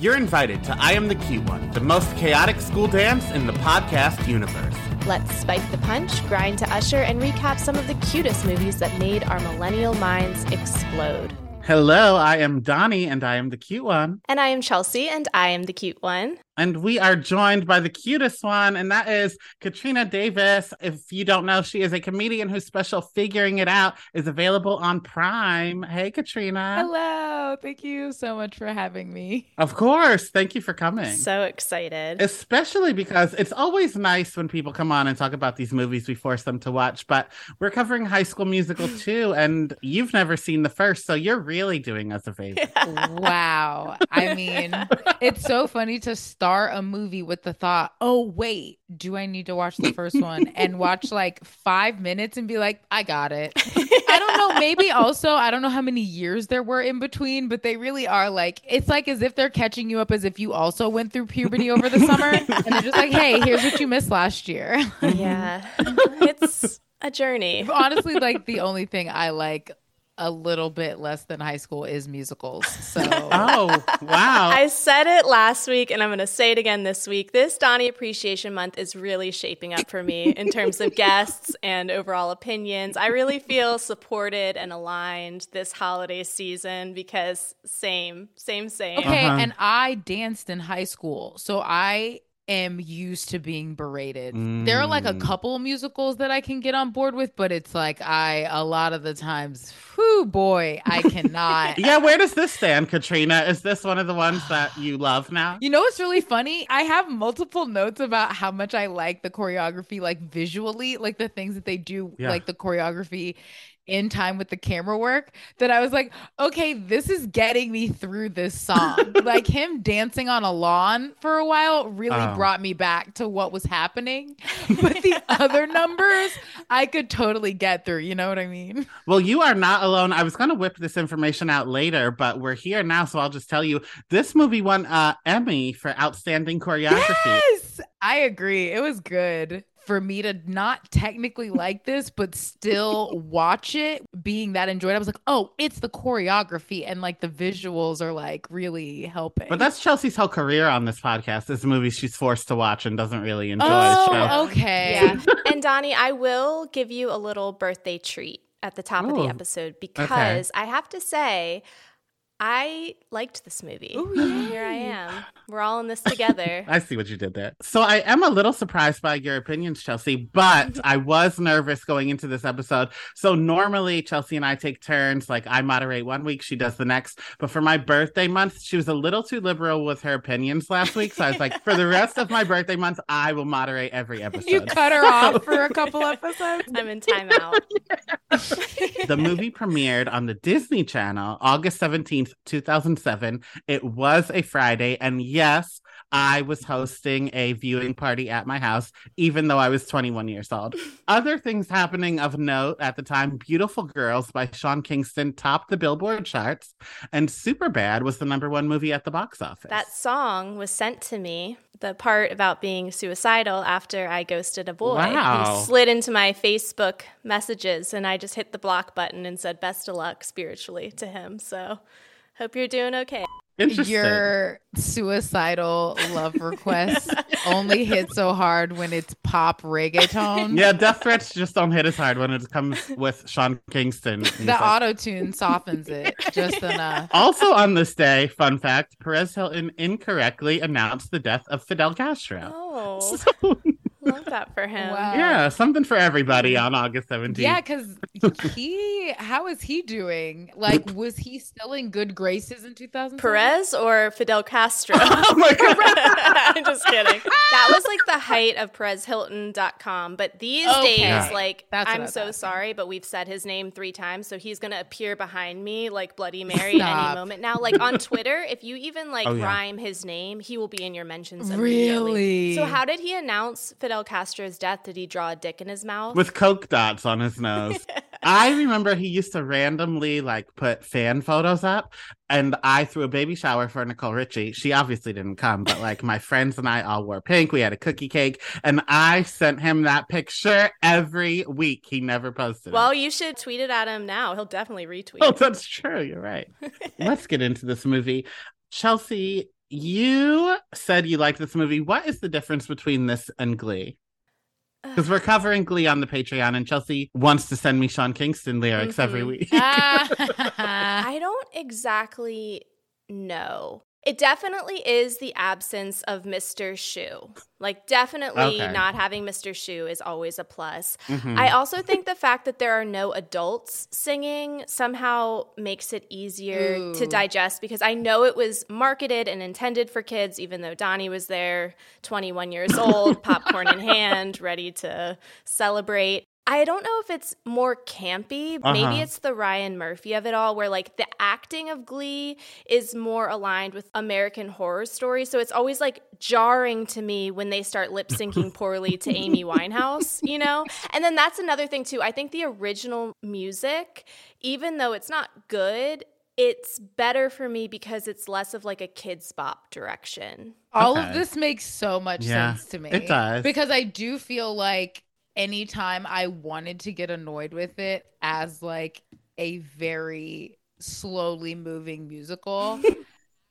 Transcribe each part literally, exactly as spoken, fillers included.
You're invited to I Am The Cute One, the most chaotic school dance in the podcast universe. Let's spike the punch, grind to Usher, and recap some of the cutest movies that made our millennial minds explode. Hello, I am Donnie, and I am the cute one. And I am Chelsea, and I am the cute one. And we are joined by the cutest one, and that is Katrina Davis. If you don't know, she is a comedian whose special Figuring It Out is available on Prime. Hey, Katrina. Hello. Thank you so much for having me. Of course. Thank you for coming. So excited. Especially because it's always nice when people come on and talk about these movies we force them to watch. But we're covering High School Musical two, and you've never seen the first, so you're really doing us a favor. Wow. I mean, it's so funny to start a movie with the thought, oh, wait, do I need to watch the first one? And watch like five minutes and be like, I got it. I don't know. Maybe also, I don't know how many years there were in between, but they really are like, it's like as if they're catching you up as if you also went through puberty over the summer. And they're just like, hey, here's what you missed last year. Yeah. It's a journey. Honestly, like the only thing I like a little bit less than high school is musicals. So oh, wow. I said it last week and I'm going to say it again this week. This Donnie Appreciation Month is really shaping up for me in terms of guests and overall opinions. I really feel supported and aligned this holiday season because same, same, same. Okay, uh-huh. And I danced in high school. So I am used to being berated. Mm. There are like a couple musicals that I can get on board with, but it's like I, a lot of the times, whew, boy, I cannot. Yeah, where does this stand, Katrina? Is this one of the ones that you love now? You know what's really funny? I have multiple notes about how much I like the choreography, like visually, like the things that they do, yeah. Like the choreography in time with the camera work, that I was like, okay, this is getting me through this song. Like him dancing on a lawn for a while really oh. brought me back to what was happening. But the other numbers I could totally get through. You know what I mean? Well, you are not alone. I was going to whip this information out later, but we're here now. So I'll just tell you, this movie won uh, Emmy for outstanding choreography. Yes, I agree. It was good. For me to not technically like this, but still watch it being that enjoyed, I was like, oh, it's the choreography and like the visuals are like really helping. But that's Chelsea's whole career on this podcast is movies she's forced to watch and doesn't really enjoy. Oh, so. Okay. Yeah. And Donnie, I will give you a little birthday treat at the top Ooh. Of the episode because okay. I have to say, I liked this movie. Ooh, yeah. Here I am. We're all in this together. I see what you did there. So I am a little surprised by your opinions, Chelsea, but I was nervous going into this episode. So normally Chelsea and I take turns. Like I moderate one week, she does the next. But for my birthday month, she was a little too liberal with her opinions last week. So I was like, for the rest of my birthday month, I will moderate every episode. You cut her off for a couple episodes. I'm in timeout. The movie premiered on the Disney Channel, August seventeenth, two thousand seven. It was a Friday, and yes, I was hosting a viewing party at my house, even though I was twenty-one years old. Other things happening of note at the time, Beautiful Girls by Sean Kingston topped the Billboard charts, and Superbad was the number one movie at the box office. That song was sent to me, the part about being suicidal after I ghosted a boy. Wow. He slid into my Facebook messages, and I just hit the block button and said best of luck spiritually to him, so hope you're doing okay. Your suicidal love request only hits so hard when it's pop reggaeton. Yeah, death threats just don't hit as hard when it comes with Sean Kingston music. The auto-tune softens it just enough. Also on this day, fun fact, Perez Hilton incorrectly announced the death of Fidel Castro. Oh. Wow. So, love that for him. Wow. Yeah, something for everybody on August seventeenth. Yeah, because he, how is he doing? Like, was he still in good graces in two thousand? Perez or Fidel Castro? Oh my God. I'm just kidding. That was like the height of Perez Hilton dot com. But these okay. days, like, That's I'm so sorry, but we've said his name three times. So he's going to appear behind me like Bloody Mary Stop. any moment now. Like on Twitter, if you even like oh, yeah. rhyme his name, he will be in your mentions immediately. Really? So how did he announce Fidel Castro's death? Did he draw a dick in his mouth with Coke dots on his nose? I remember he used to randomly like put fan photos up, and I threw a baby shower for Nicole Richie. She obviously didn't come, but like my friends and I all wore pink. We had a cookie cake, and I sent him that picture every week. He never posted well, it. Well, you should tweet it at him now. He'll definitely retweet. Oh, that's true. You're right. Let's get into this movie. Chelsea, you said you liked this movie. What is the difference between this and Glee? Because we're covering Glee on the Patreon, and Chelsea wants to send me Sean Kingston lyrics mm-hmm. every week. I don't exactly know. It definitely is the absence of Mister Schu. Like, definitely okay. not having Mister Schu is always a plus. Mm-hmm. I also think the fact that there are no adults singing somehow makes it easier Ooh. to digest, because I know it was marketed and intended for kids, even though Donnie was there, twenty-one years old, popcorn in hand, ready to celebrate. I don't know if it's more campy. Uh-huh. Maybe it's the Ryan Murphy of it all, where like the acting of Glee is more aligned with American Horror Story. So it's always like jarring to me when they start lip syncing poorly to Amy Winehouse, you know? And then that's another thing too. I think the original music, even though it's not good, it's better for me because it's less of like a kids' bop direction. Okay. All of this makes so much yeah, sense to me. It does. Because I do feel like anytime I wanted to get annoyed with it as like a very slowly moving musical,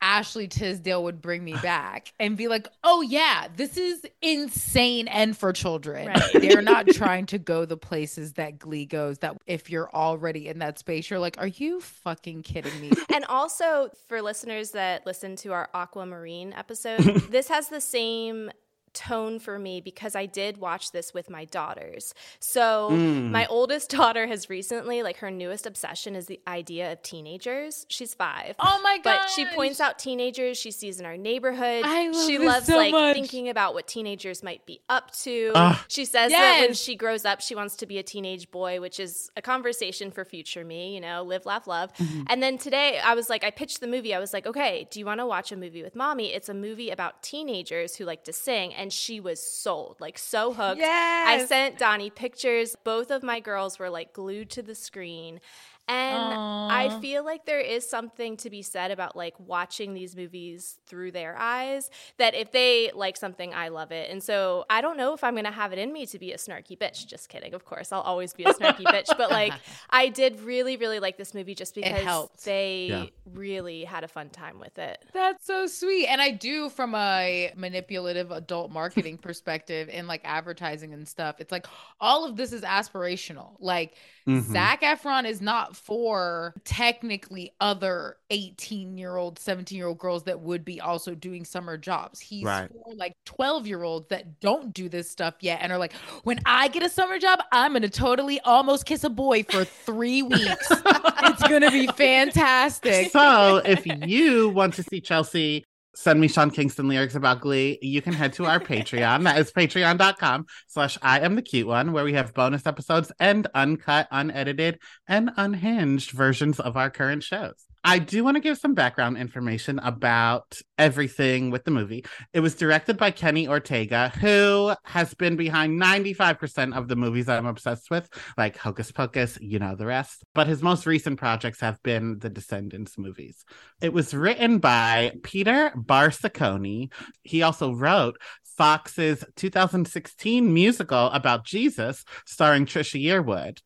Ashley Tisdale would bring me back and be like, oh yeah, this is insane and for children. Right. They're not trying to go the places that Glee goes, that if you're already in that space, you're like, are you fucking kidding me? And also for listeners that listen to our Aquamarine episode, this has the same tone for me because I did watch this with my daughters. So mm. my oldest daughter has recently, like, her newest obsession is the idea of teenagers. She's five. Oh my god! But she points out teenagers she sees in our neighborhood. I love she this loves so like much. Thinking about what teenagers might be up to. Uh, she says yes. that when she grows up, she wants to be a teenage boy, which is a conversation for future me. You know, live, laugh, love. Mm-hmm. And then today, I was like, I pitched the movie. I was like, okay, do you want to watch a movie with mommy? It's a movie about teenagers who like to sing. And And she was sold, like so hooked. Yes. I sent Donnie pictures. Both of my girls were like glued to the screen. And Aww. I feel like there is something to be said about like watching these movies through their eyes, that if they like something, I love it. And so I don't know if I'm going to have it in me to be a snarky bitch. Just kidding. Of course, I'll always be a snarky bitch. But like I did really, really like this movie just because they yeah. really had a fun time with it. That's so sweet. And I do, from a manipulative adult marketing perspective and like advertising and stuff, it's like all of this is aspirational. Like mm-hmm. Zac Efron is not for technically other eighteen year old, seventeen year old girls that would be also doing summer jobs. He's right. for like twelve year olds that don't do this stuff yet and are like, when I get a summer job, I'm going to totally almost kiss a boy for three weeks. It's going to be fantastic. So if you want to see Chelsea send me Sean Kingston lyrics about Glee, you can head to our Patreon. That is patreon.com slash I am the cute one, where we have bonus episodes and uncut, unedited, and unhinged versions of our current shows. I do want to give some background information about everything with the movie. It was directed by Kenny Ortega, who has been behind ninety-five percent of the movies I'm obsessed with, like Hocus Pocus, you know the rest. But his most recent projects have been the Descendants movies. It was written by Peter Barsacone. He also wrote Fox's two thousand sixteen musical about Jesus, starring Trisha Yearwood.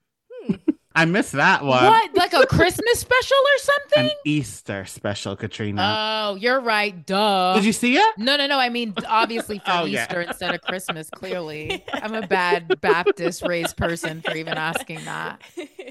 Hmm. I missed that one. What? Like a Christmas special or something? An Easter special, Katrina. Oh, you're right. Duh. Did you see it? No, no, no. I mean, obviously for oh, Easter yeah. instead of Christmas, clearly. I'm a bad Baptist raised person for even asking that.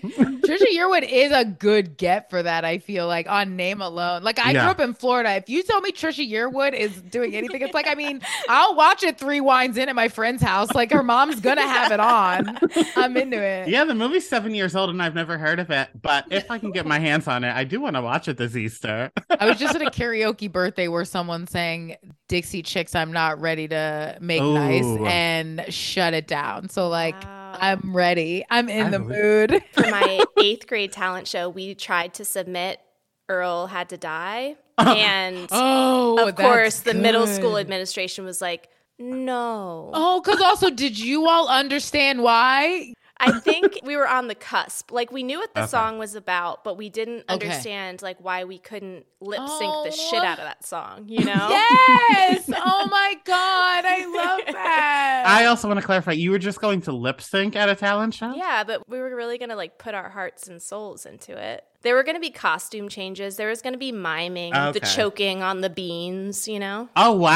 Trisha Yearwood is a good get for that, I feel like, on name alone. Like, I yeah. grew up in Florida. If you tell me Trisha Yearwood is doing anything, it's like, I mean, I'll watch it three wines in at my friend's house. Like, her mom's going to have it on. I'm into it. Yeah, the movie's seven years old and I've never heard of it. But if I can get my hands on it, I do want to watch it this Easter. I was just at a karaoke birthday where someone sang Dixie Chicks, I'm Not Ready to Make Ooh. Nice, and shut it down. So, like, wow. I'm ready. I'm in I the mood. It. For my eighth grade talent show, we tried to submit Earl Had to Die. And, oh, of course, the good. middle school administration was like, no. Oh, because also, did you all understand why? I think we were on the cusp. Like, we knew what the okay. song was about, but we didn't okay. understand, like, why we couldn't lip sync oh. the shit out of that song, you know? Yes! Oh, my God. I love that. I also want to clarify, you were just going to lip sync at a talent show? Yeah, but we were really going to, like, put our hearts and souls into it. There were going to be costume changes. There was going to be miming, okay. the choking on the beans, you know? Oh, wow.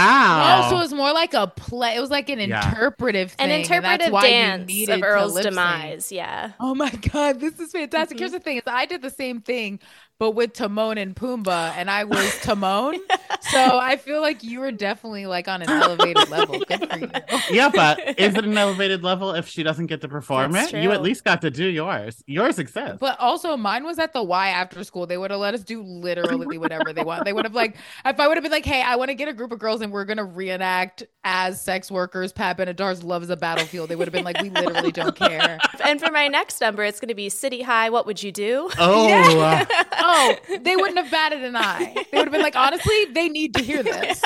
Yeah, so it was more like a play. It was like an yeah. interpretive thing. An interpretive dance of Earl's demise, yeah. Oh, my God. This is fantastic. Mm-hmm. Here's the thing. Is I did the same thing, but with Timon and Pumbaa, and I was Timon. So I feel like you were definitely, like, on an elevated level. Good for you. Yeah, but is it an elevated level if she doesn't get to perform That's it? True. You at least got to do yours. Yours exists. But also, mine was at the Why after school. They would have let us do literally whatever they want. They would have, like, if I would have been like, hey, I want to get a group of girls and we're going to reenact as sex workers Pat Benatar's Love's a Battlefield, they would have been like, we literally don't care. And for my next number, it's going to be City High, What Would You Do? Oh, yeah. uh... oh, they wouldn't have batted an eye. They would have been like, honestly, they need to hear this.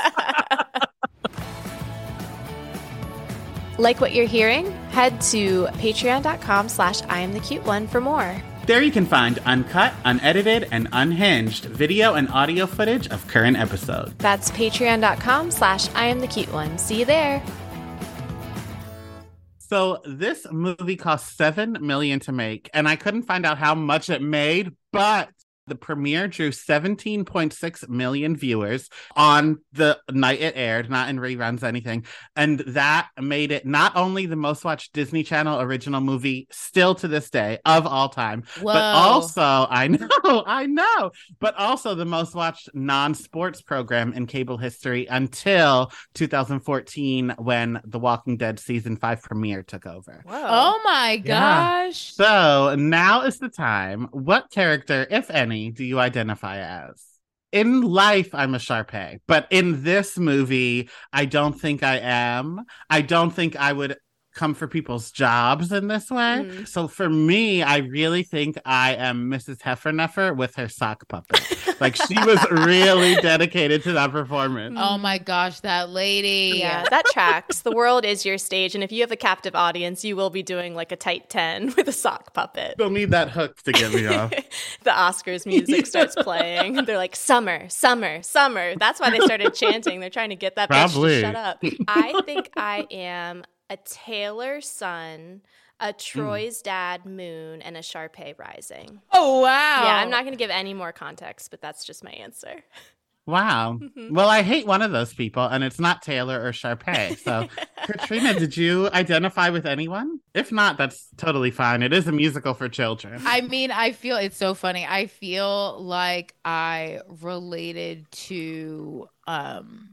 Like what you're hearing? Head to patreon.com slash I am the cute one for more. There you can find uncut, unedited, and unhinged video and audio footage of current episodes. That's patreon.com slash I am the cute one. See you there. So this movie cost seven million dollars to make, and I couldn't find out how much it made, but the premiere drew seventeen point six million viewers on the night it aired, not in reruns, anything. And that made it not only the most watched Disney Channel original movie still to this day of all time, Whoa. but also, I know, I know, but also the most watched non-sports program in cable history until twenty fourteen when The Walking Dead season five premiere took over. Whoa. Oh my gosh. Yeah. So now is the time. What character, if any, do you identify as? In life, I'm a Sharpay, but in this movie, I don't think I am. I don't think I would come for people's jobs in this way. Mm. So for me, I really think I am Missus Hefferneffer with her sock puppet. Like, she was really dedicated to that performance. Oh my gosh, that lady. Yeah, that tracks. The world is your stage, and if you have a captive audience, you will be doing like a tight ten with a sock puppet. They'll need that hook to get me off. The Oscars music starts playing. They're like, summer, summer, summer. That's why they started chanting. They're trying to get that Probably. bitch to shut up. I think I am a Taylor sun, a Troy's mm. dad moon, and a Sharpay rising. Oh, wow. Yeah, I'm not going to give any more context, but that's just my answer. Wow. Mm-hmm. Well, I hate one of those people, and it's not Taylor or Sharpay. So, Katrina, did you identify with anyone? If not, that's totally fine. It is a musical for children. I mean, I feel it's so funny. I feel like I related to um,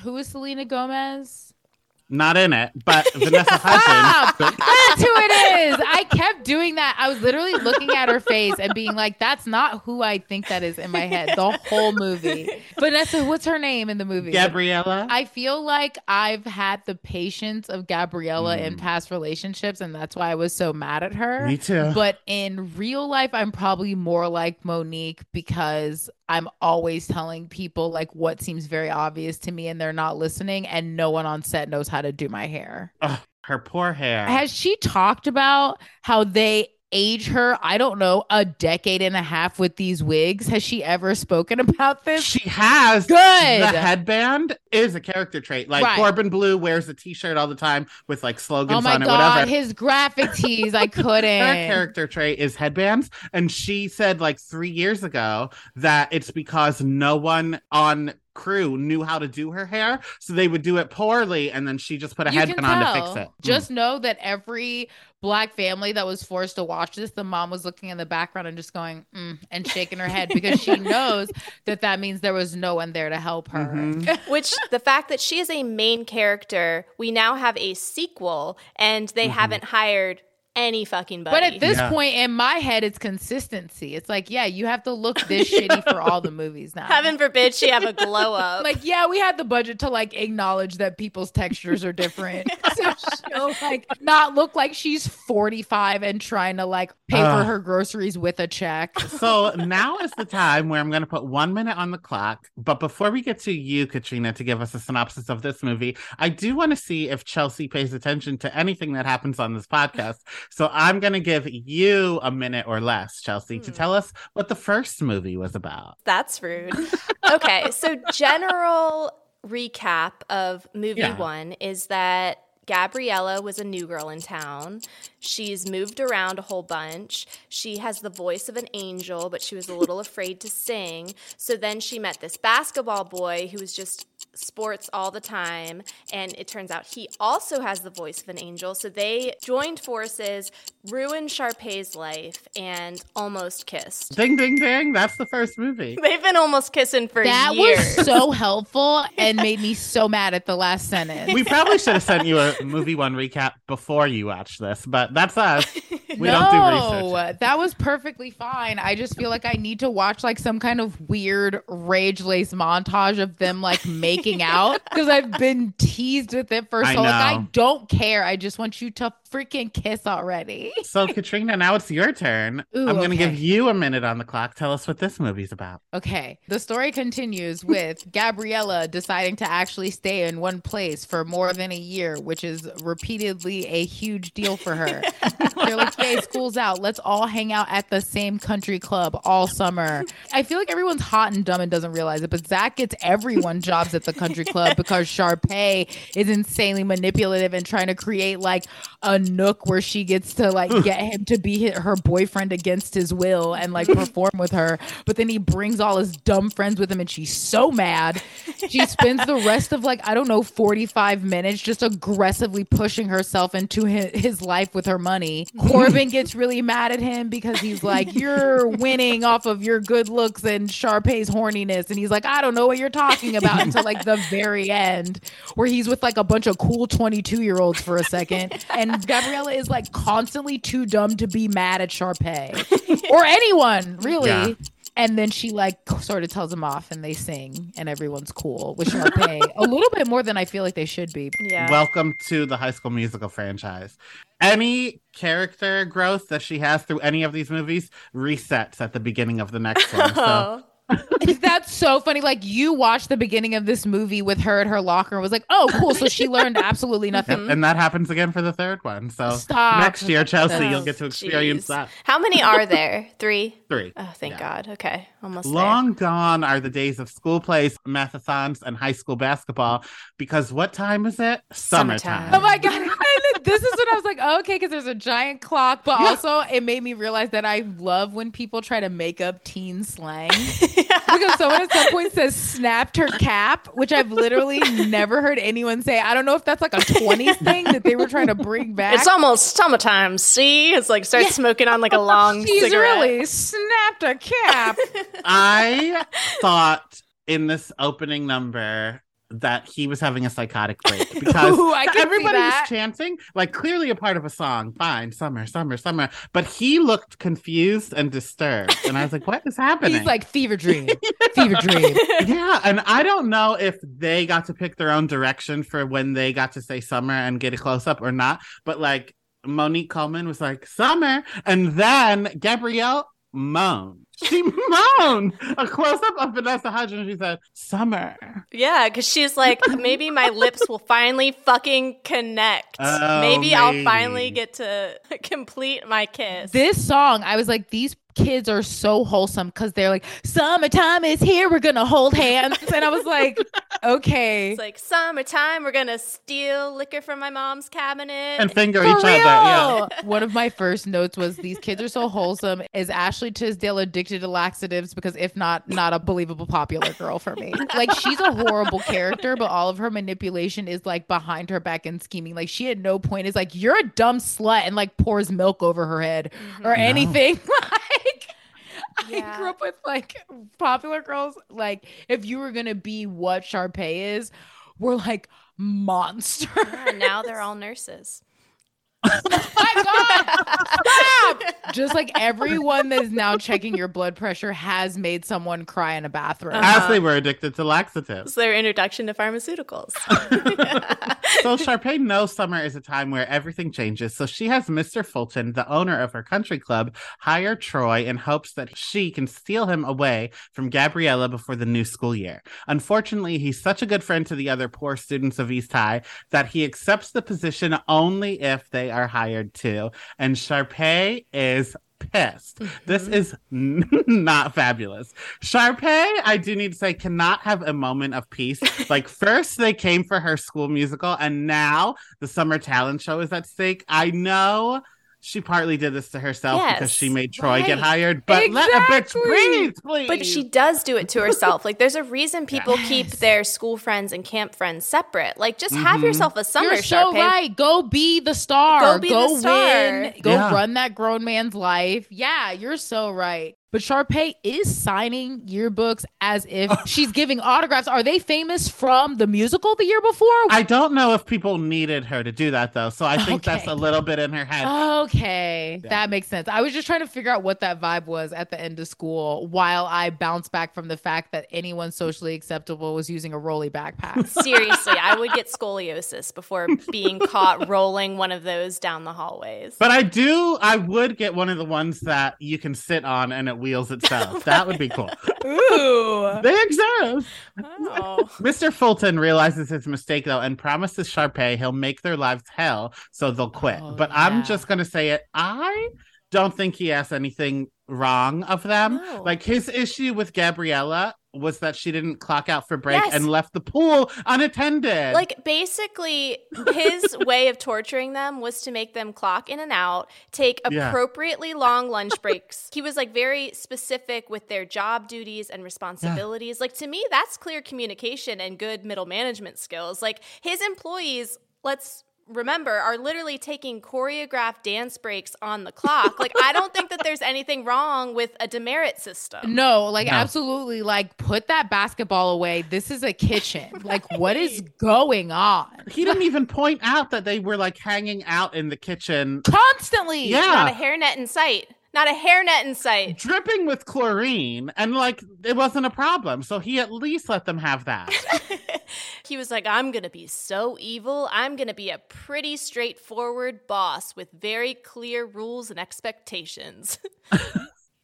who is Selena Gomez? Not in it, but Vanessa Hudgens. But- that's who it is. I kept doing that. I was literally looking at her face and being like, that's not who I think that is in my head the whole movie. Vanessa, what's her name in the movie? Gabriella. I feel like I've had the patience of Gabriella mm. in past relationships, and that's why I was so mad at her. Me too. But in real life, I'm probably more like Monique because I'm always telling people like what seems very obvious to me and they're not listening, and no one on set knows how to do my hair. Ugh, her poor hair. Has she talked about how they age her, I don't know, a decade and a half with these wigs? Has she ever spoken about this? She has. Good. The headband is a character trait. Like right. Corbin Bleu wears a t-shirt all the time with like slogans oh my on God, it, whatever. His graphic tees, I couldn't. Her character trait is headbands. And she said like three years ago that it's because no one on crew knew how to do her hair, so they would do it poorly, and then she just put a headband on to fix it. Just mm. know that every Black family that was forced to watch this, the mom was looking in the background and just going mm, and shaking her head because she knows that that means there was no one there to help her. Mm-hmm. Which the fact that she is a main character, we now have a sequel, and they mm-hmm. haven't hired any fucking buddy. But at this yeah. point in my head, it's consistency. It's like, yeah, you have to look this yeah. shitty for all the movies now. Heaven forbid she have a glow up. Like, yeah, we had the budget to like acknowledge that people's textures are different. So she'll like not look like she's forty-five and trying to like pay uh, for her groceries with a check. So now is the time where I'm going to put one minute on the clock. But before we get to you, Katrina, to give us a synopsis of this movie, I do want to see if Chelsea pays attention to anything that happens on this podcast. So I'm going to give you a minute or less, Chelsea, hmm. to tell us what the first movie was about. That's rude. Okay, so general recap of movie yeah. one is that Gabriella was a new girl in town. She's moved around a whole bunch. She has the voice of an angel, but she was a little afraid to sing. So then she met this basketball boy who was just sports all the time. And it turns out he also has the voice of an angel. So they joined forces, ruined Sharpay's life, and almost kissed. Ding, ding, ding. That's the first movie. They've been almost kissing for that years. That was so helpful and made me so mad at the last sentence. We probably should have sent you a movie one recap before you watch this, but that's us. We no, don't do research. That was perfectly fine. I just feel like I need to watch like some kind of weird rage-laced montage of them like making out, because I've been teased with it for so long. I don't care. I just want you to freaking kiss already. So Katrina, now it's your turn. Ooh, I'm going to okay. give you a minute on the clock. Tell us what this movie's about. Okay. The story continues with Gabriella deciding to actually stay in one place for more than a year, which is repeatedly a huge deal for her. They're like, hey, school's out. Let's all hang out at the same country club all summer. I feel like everyone's hot and dumb and doesn't realize it, but Zac gets everyone jobs at the country club because Sharpay is insanely manipulative and trying to create like a nook where she gets to like get him to be her boyfriend against his will and like perform with her. But then he brings all his dumb friends with him and she's so mad. She spends the rest of like, I don't know, forty-five minutes just aggressively pushing herself into his life with her money. Corbin gets really mad at him because he's like, you're winning off of your good looks and Sharpay's horniness. And he's like, I don't know what you're talking about, until like the very end where he's with like a bunch of cool twenty-two year olds for a second. And Gabriella is like constantly too dumb to be mad at Sharpay or anyone, really. Yeah. And then she like sort of tells them off and they sing and everyone's cool with Sharpay a little bit more than I feel like they should be. Yeah. Welcome to the High School Musical franchise. Any character growth that she has through any of these movies resets at the beginning of the next one. So. That's so funny. Like, you watched the beginning of this movie with her at her locker and was like, oh, cool. So she learned absolutely nothing. And that happens again for the third one. So Stop. next year, Chelsea, oh, you'll get to experience geez. that. How many are there? Three? Three. Oh, thank yeah. God. Okay. Almost Long there. Gone are the days of school plays, mathathons, and high school basketball, because what time is it? Summertime. Summertime. Oh, my God. This is what I was like, oh, okay, because there's a giant clock. But yeah. also it made me realize that I love when people try to make up teen slang. Because someone at some point says snapped her cap, which I've literally never heard anyone say. I don't know if that's like a twenties thing that they were trying to bring back. It's almost summertime, see? It's like start yeah. smoking on like a long She's cigarette. Really snapped a cap. I thought in this opening number that he was having a psychotic break because Ooh, I can everybody was chanting, like clearly a part of a song, fine, summer, summer, summer. But he looked confused and disturbed. And I was like, what is happening? He's like, fever dream, fever dream. Yeah. And I don't know if they got to pick their own direction for when they got to say summer and get a close up or not. But like Monique Coleman was like, summer. And then Gabrielle moaned. She moaned a close-up of Vanessa Hudgens. She said, summer. Yeah, because she's like, maybe my lips will finally fucking connect. Oh, maybe, maybe I'll finally get to complete my kiss. This song, I was like, these kids are so wholesome because they're like, summertime is here, we're gonna hold hands. And I was like, okay. It's like, summertime, we're gonna steal liquor from my mom's cabinet and finger For each real? Other. Yeah. One of my first notes was, these kids are so wholesome. Is Ashley Tisdale addicted to laxatives? Because if not, not a believable popular girl for me. Like, she's a horrible character, but all of her manipulation is like behind her back and scheming. Like, she at no point is like, you're a dumb slut, and like pours milk over her head mm-hmm. or no. anything. Yeah. I grew up with like popular girls. Like, if you were gonna be what Sharpay is, we're like monsters. Yeah, now they're all nurses. Oh my God! Stop! Just like everyone that is now checking your blood pressure has made someone cry in a bathroom. Uh-huh. As they were addicted to laxatives. So their introduction to pharmaceuticals. So Sharpay knows summer is a time where everything changes. So she has Mister Fulton, the owner of her country club, hire Troy in hopes that she can steal him away from Gabriella before the new school year. Unfortunately, he's such a good friend to the other poor students of East High that he accepts the position only if they are hired too, and Sharpay is pissed. Mm-hmm. This is n- not fabulous. Sharpay, I do need to say, cannot have a moment of peace. Like, first they came for her school musical, and now the summer talent show is at stake. I know she partly did this to herself yes, because she made Troy right. get hired, but exactly. let a bitch breathe, please. But she does do it to herself. Like, there's a reason people yes. keep their school friends and camp friends separate. Like, just mm-hmm. have yourself a summer. You're so Sharpay. Right. Go be the star. Go be Go the star. Win. Go yeah. run that grown man's life. Yeah, you're so right. But Sharpay is signing yearbooks as if she's giving autographs. Are they famous from the musical the year before? I don't know if people needed her to do that, though. So I think okay. that's a little bit in her head. Okay. Yeah. That makes sense. I was just trying to figure out what that vibe was at the end of school while I bounced back from the fact that anyone socially acceptable was using a rolly backpack. Seriously, I would get scoliosis before being caught rolling one of those down the hallways. But I do, I would get one of the ones that you can sit on and it wheels itself. That would be cool. Ooh, they exist. Oh. Mister Fulton realizes his mistake though and promises Sharpay he'll make their lives hell so they'll quit. Oh, but yeah. I'm just gonna say it. I don't think he asked anything wrong of them. No. Like, his issue with Gabriella was that she didn't clock out for break yes. and left the pool unattended. Like, basically, his way of torturing them was to make them clock in and out, take appropriately yeah. long lunch breaks. He was, like, very specific with their job duties and responsibilities. Yeah. Like, to me, that's clear communication and good middle management skills. Like, his employees, let's remember, are literally taking choreographed dance breaks on the clock. Like, I don't think that there's anything wrong with a demerit system. No, like, no. absolutely. Like, put that basketball away. This is a kitchen. Right. Like, what is going on? He didn't even point out that they were, like, hanging out in the kitchen. Constantly. Yeah. Not a hairnet in sight. Not a hairnet in sight. Dripping with chlorine. And, like, it wasn't a problem. So he at least let them have that. He was like, I'm going to be so evil. I'm going to be a pretty straightforward boss with very clear rules and expectations.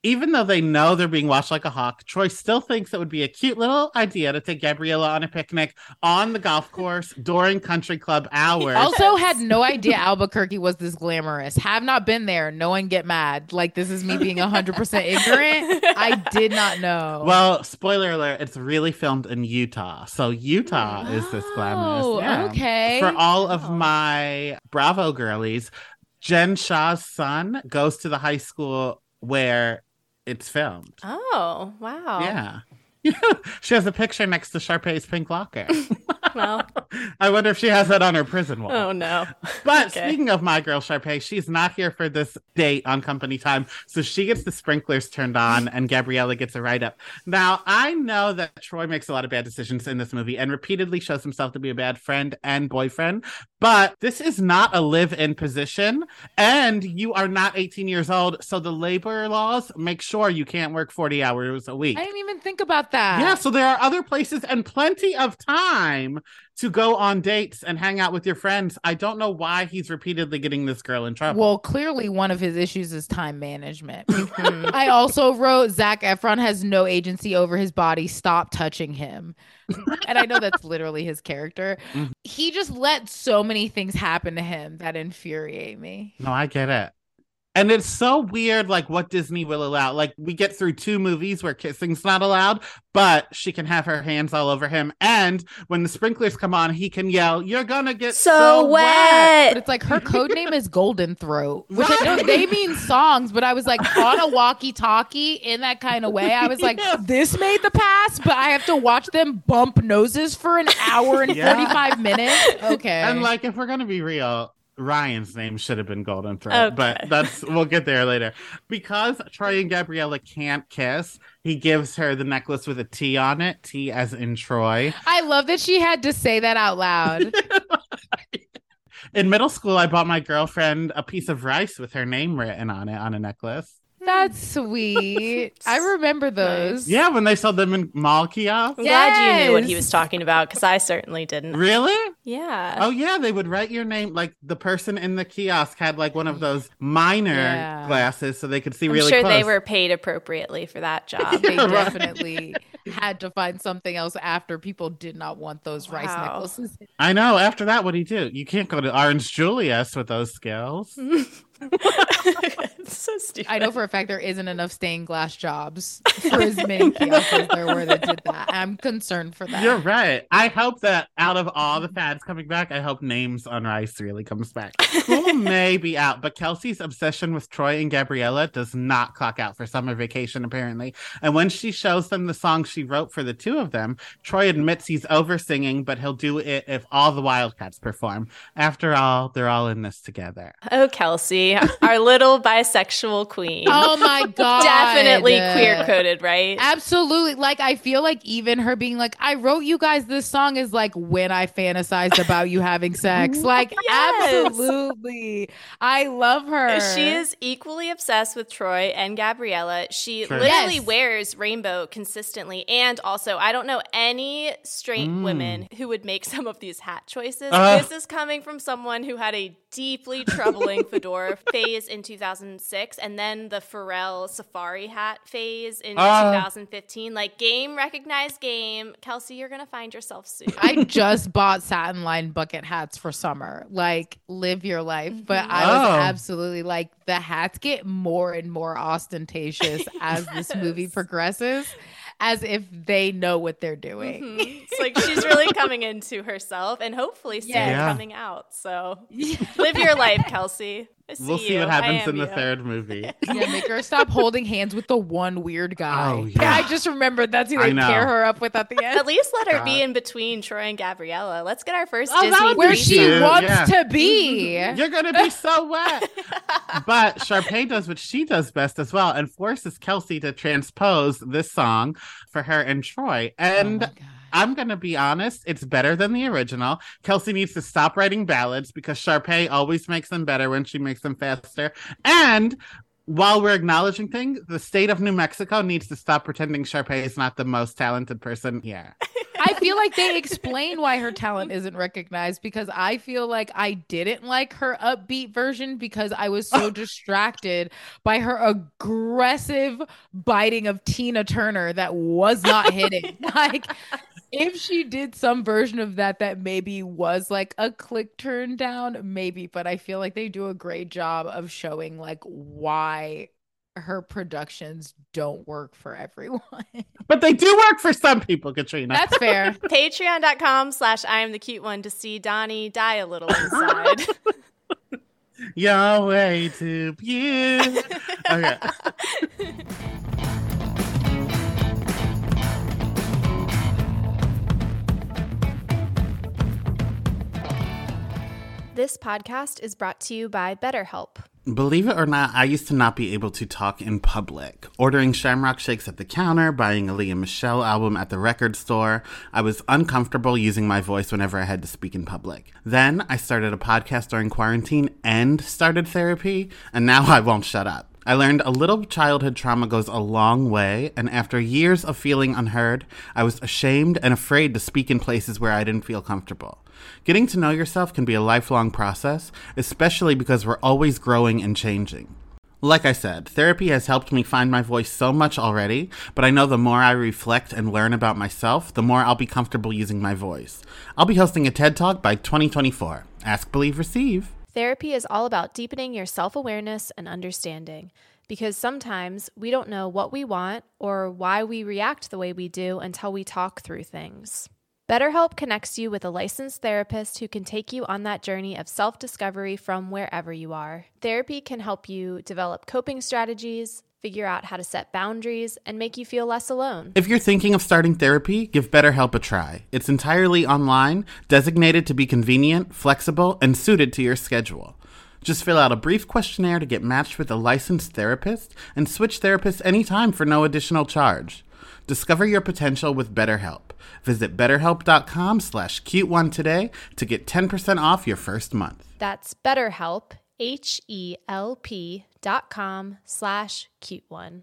Even though they know they're being watched like a hawk, Troy still thinks it would be a cute little idea to take Gabriella on a picnic on the golf course during country club hours. Also had no idea Albuquerque was this glamorous. Have not been there. No one get mad. Like, this is me being one hundred percent ignorant. I did not know. Well, spoiler alert, it's really filmed in Utah. So Utah oh, is this glamorous. Yeah. Okay. For all of my Bravo girlies, Jen Shah's son goes to the high school where it's filmed. Oh, wow. Yeah. She has a picture next to Sharpay's pink locker. Well, I wonder if she has that on her prison wall. Oh, no. But okay. Speaking of my girl Sharpay, she's not here for this date on company time. So she gets the sprinklers turned on and Gabriella gets a write-up. Now, I know that Troy makes a lot of bad decisions in this movie and repeatedly shows himself to be a bad friend and boyfriend. But this is not a live-in position. And you are not eighteen years old. So the labor laws make sure you can't work forty hours a week. I didn't even think about that. That. Yeah, so there are other places and plenty of time to go on dates and hang out with your friends. I don't know why he's repeatedly getting this girl in trouble. Well, clearly one of his issues is time management. Mm-hmm. I also wrote, Zac Efron has no agency over his body. Stop touching him. And I know that's literally his character. Mm-hmm. He just let so many things happen to him that infuriate me. No, I get it. And it's so weird, like, what Disney will allow. Like, we get through two movies where kissing's not allowed, but she can have her hands all over him. And when the sprinklers come on, he can yell, you're gonna get so, so wet. wet. But it's like, her code name is Golden Throat. Which I know they mean songs, but I was like, on a walkie-talkie in that kind of way. I was like, yeah. This made the pass, but I have to watch them bump noses for an hour and yeah. forty-five minutes. Okay. And like, if we're gonna be real, Ryan's name should have been Golden Throat, okay. but that's we'll get there later. Because Troy and Gabriella can't kiss, he gives her the necklace with a T on it, T as in Troy. I love that she had to say that out loud. In middle school, I bought my girlfriend a piece of rice with her name written on it on a necklace. That's sweet. I remember those. Yeah, when they sold them in mall kiosks. Yes. Glad you knew what he was talking about, because I certainly didn't. Really? Yeah. Oh, yeah. They would write your name. Like, the person in the kiosk had, like, one of those minor yeah. glasses so they could see I'm really sure close. I'm sure they were paid appropriately for that job. They right. definitely had to find something else after. People did not want those wow. rice necklaces. I know. After that, what do you do? You can't go to Orange Julius with those skills. It's so stupid. I know for a fact there isn't enough stained glass jobs for as many kiosks as there were that did that. I'm concerned for that. You're right. I hope that out of all the fads coming back, I hope names on rice really comes back. School may be out, but Kelsey's obsession with Troy and Gabriella does not clock out for summer vacation, apparently. And when she shows them the song she wrote for the two of them, Troy admits he's over singing, but he'll do it if all the Wildcats perform. After all, they're all in this together. Oh, Kelsey. Our little bisexual queen. Oh my god. Definitely queer coded, right? Absolutely. Like, I feel like even her being like, I wrote you guys this song is like when I fantasized about you having sex. Like, yes. Absolutely. I love her. She is equally obsessed with Troy and Gabriella. She True. literally yes. wears rainbow consistently. And also, I don't know any straight mm. women who would make some of these hat choices. Uh. This is coming from someone who had a deeply troubling fedora phase in two thousand six, and then the Pharrell safari hat phase in uh, two thousand fifteen. Like, game recognized game. Kelsey, you're gonna find yourself soon. I just bought satin lined bucket hats for summer. Like, live your life. Mm-hmm. But I oh. was absolutely like, the hats get more and more ostentatious as yes. this movie progresses, as if they know what they're doing. Mm-hmm. It's like she's really coming into herself and hopefully soon yeah. coming out. So live your life, Kelsey. See we'll see you. What happens in the you. third movie. Yeah, make her stop holding hands with the one weird guy. Oh, yeah. I just remembered that's who they pair her up with at the end. At least let her God. be in between Troy and Gabriella. Let's get our first oh, Disney where she too. wants yeah. to be. You're going to be so wet. But Sharpay does what she does best as well and forces Kelsey to transpose this song for her and Troy. And oh I'm going to be honest, it's better than the original. Kelsey needs to stop writing ballads because Sharpay always makes them better when she makes them faster. And while we're acknowledging things, the state of New Mexico needs to stop pretending Sharpay is not the most talented person here. I feel like they explain why her talent isn't recognized, because I feel like I didn't like her upbeat version because I was so distracted by her aggressive biting of Tina Turner that was not hitting. Like, if she did some version of that, that maybe was like a click turn down, maybe. But I feel like they do a great job of showing like why her productions don't work for everyone. But they do work for some people, Katrina. That's fair. Patreon.com slash I am the cute one to see Donnie die a little inside. You're way too beautiful. Okay. This podcast is brought to you by BetterHelp. Believe it or not, I used to not be able to talk in public. Ordering Shamrock Shakes at the counter, buying a Lea Michele album at the record store, I was uncomfortable using my voice whenever I had to speak in public. Then I started a podcast during quarantine and started therapy, and now I won't shut up. I learned a little childhood trauma goes a long way, and after years of feeling unheard, I was ashamed and afraid to speak in places where I didn't feel comfortable. Getting to know yourself can be a lifelong process, especially because we're always growing and changing. Like I said, therapy has helped me find my voice so much already, but I know the more I reflect and learn about myself, the more I'll be comfortable using my voice. I'll be hosting a TED Talk by twenty twenty-four. Ask, believe, receive. Therapy is all about deepening your self-awareness and understanding, because sometimes we don't know what we want or why we react the way we do until we talk through things. BetterHelp connects you with a licensed therapist who can take you on that journey of self-discovery from wherever you are. Therapy can help you develop coping strategies, figure out how to set boundaries, and make you feel less alone. If you're thinking of starting therapy, give BetterHelp a try. It's entirely online, designated to be convenient, flexible, and suited to your schedule. Just fill out a brief questionnaire to get matched with a licensed therapist and switch therapists anytime for no additional charge. Discover your potential with BetterHelp. Visit BetterHelp.com slash cute one today to get ten percent off your first month. That's BetterHelp, H E L P dot com slash cute one.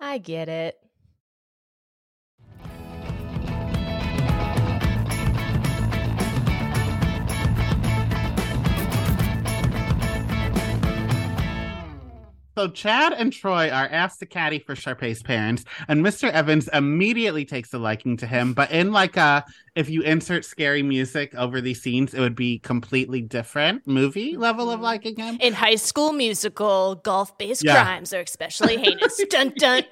I get it. So Chad and Troy are asked to caddy for Sharpay's parents, and Mister Evans immediately takes a liking to him. But in like a, if you insert scary music over these scenes, it would be completely different movie level of liking him. In High School Musical, golf-based yeah. crimes are especially heinous. Dun dun.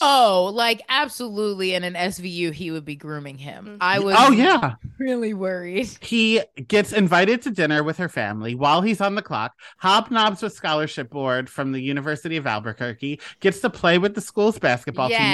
Oh, like absolutely. In an S V U, he would be grooming him. I was oh, yeah. really worried. He gets invited to dinner with her family while he's on the clock, hobnobs with scholarship board from the University of Albuquerque, gets to play with the school's basketball yes. team,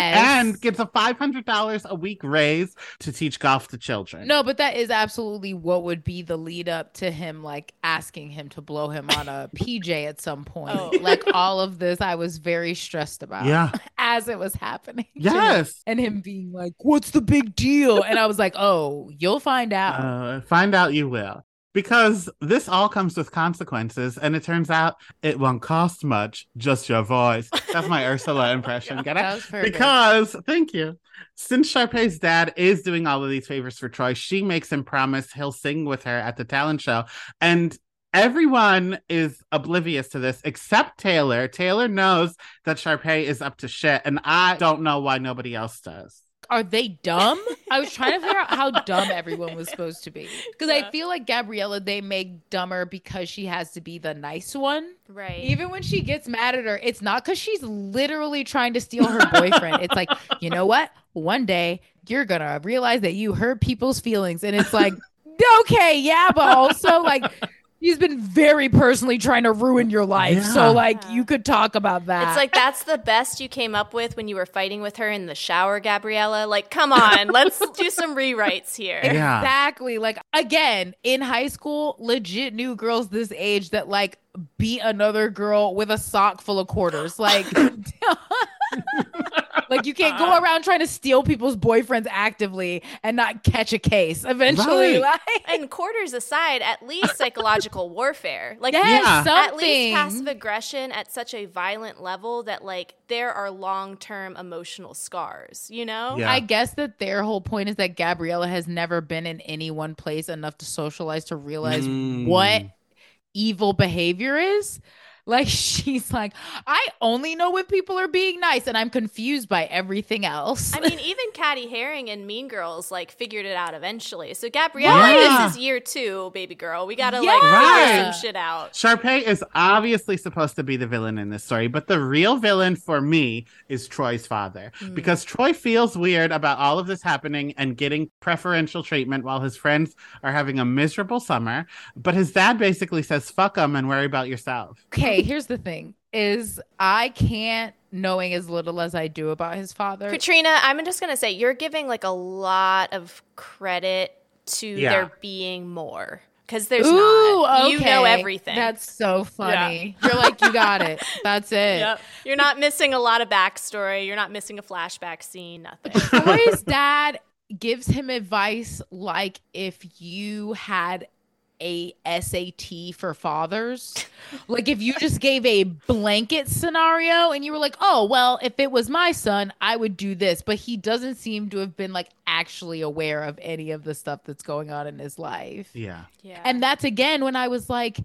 and gets a five hundred dollars a week raise to teach golf to children. No, but that is absolutely what would be the lead up to him, like asking him to blow him on a P J at some point. Oh. Like all of this, I was very stressed about yeah. as it was happening. Yes. And him being like, what's the big deal? And I was like, oh, you'll find out. Uh, find out you will. Because this all comes with consequences, and it turns out it won't cost much, just your voice. That's my Ursula impression. Get it? Because, thank you. Since Sharpay's dad is doing all of these favors for Troy, she makes him promise he'll sing with her at the talent show. And everyone is oblivious to this except Taylor. Taylor knows that Sharpay is up to shit, and I don't know why nobody else does. Are they dumb? I was trying to figure out how dumb everyone was supposed to be. Because yeah. I feel like Gabriella, they make dumber because she has to be the nice one. Right. Even when she gets mad at her, it's not because she's literally trying to steal her boyfriend. It's like, you know what? One day, you're going to realize that you hurt people's feelings. And it's like, okay, yeah, but also like... he's been very personally trying to ruin your life. Yeah. So like you could talk about that. It's like, that's the best you came up with when you were fighting with her in the shower, Gabriella. Like, come on, let's do some rewrites here. Yeah. Exactly. Like, again, in high school, legit knew girls this age that like beat another girl with a sock full of quarters. Like, like you can't go around trying to steal people's boyfriends actively and not catch a case eventually. Right. Like, and quarters aside, at least psychological warfare. Like, yeah, at least passive aggression at such a violent level that like there are long-term emotional scars, you know? Yeah. I guess that their whole point is that Gabriella has never been in any one place enough to socialize to realize mm. what evil behavior is. Like, she's like, I only know when people are being nice and I'm confused by everything else. I mean, even Katty Herring and Mean Girls like figured it out eventually. So Gabriella, yeah. this is year two, baby girl. We gotta yeah. like figure right. some shit out. Sharpay is obviously supposed to be the villain in this story, but the real villain for me is Troy's father. Mm. Because Troy feels weird about all of this happening and getting preferential treatment while his friends are having a miserable summer. But his dad basically says, fuck them and worry about yourself. Okay. Hey, here's the thing is I can't, knowing as little as I do about his father. Katrina, I'm just going to say you're giving like a lot of credit to yeah. there being more because there's Ooh, not. Okay. You know everything. That's so funny. Yeah. You're like, you got it. That's it. Yep. You're not missing a lot of backstory. You're not missing a flashback scene, nothing. Troy's dad gives him advice like if you had a S A T for fathers. Like if you just gave a blanket scenario and you were like, oh, well, if it was my son, I would do this. But he doesn't seem to have been like actually aware of any of the stuff that's going on in his life. Yeah. Yeah. And that's again, when I was like,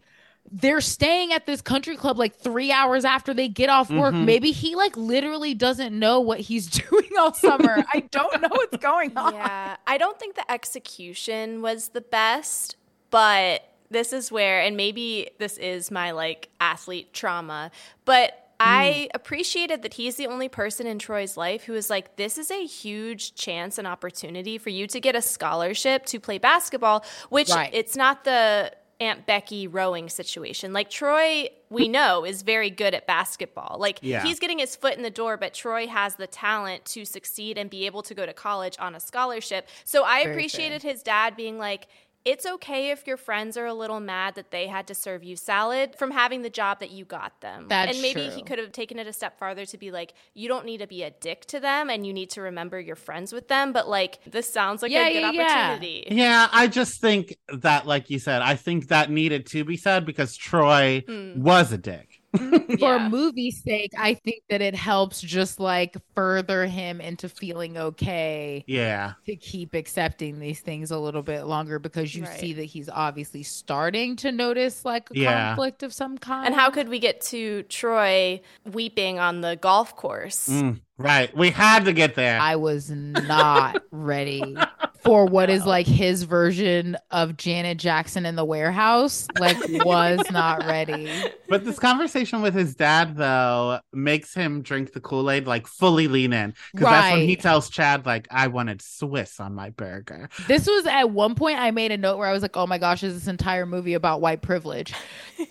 they're staying at this country club like three hours after they get off work. Mm-hmm. Maybe he like literally doesn't know what he's doing all summer. I don't know what's going on. Yeah. I don't think the execution was the best. But this is where, and maybe this is my, like, athlete trauma, but mm. I appreciated that he's the only person in Troy's life who is like, this is a huge chance and opportunity for you to get a scholarship to play basketball, which right. it's not the Aunt Becky rowing situation. Like, Troy, we know, is very good at basketball. Like, yeah. he's getting his foot in the door, but Troy has the talent to succeed and be able to go to college on a scholarship. So I very appreciated fair. His dad being like, it's okay if your friends are a little mad that they had to serve you salad from having the job that you got them. That's and maybe true. He could have taken it a step farther to be like, you don't need to be a dick to them and you need to remember you're friends with them. But like, this sounds like yeah, a good yeah, opportunity. Yeah. yeah, I just think that, like you said, I think that needed to be said because Troy mm. was a dick. For yeah. movie's sake, I think that it helps just like further him into feeling okay yeah to keep accepting these things a little bit longer because you right. see that he's obviously starting to notice like a yeah. conflict of some kind. And how could we get to Troy weeping on the golf course? Mm, right, we had to get there. I was not ready for what is like his version of Janet Jackson in the warehouse, like was not ready. But this conversation with his dad, though, makes him drink the Kool-Aid, like fully lean in. Because right. that's when he tells Chad, like, I wanted Swiss on my burger. This was at one point I made a note where I was like, oh my gosh, is this entire movie about white privilege?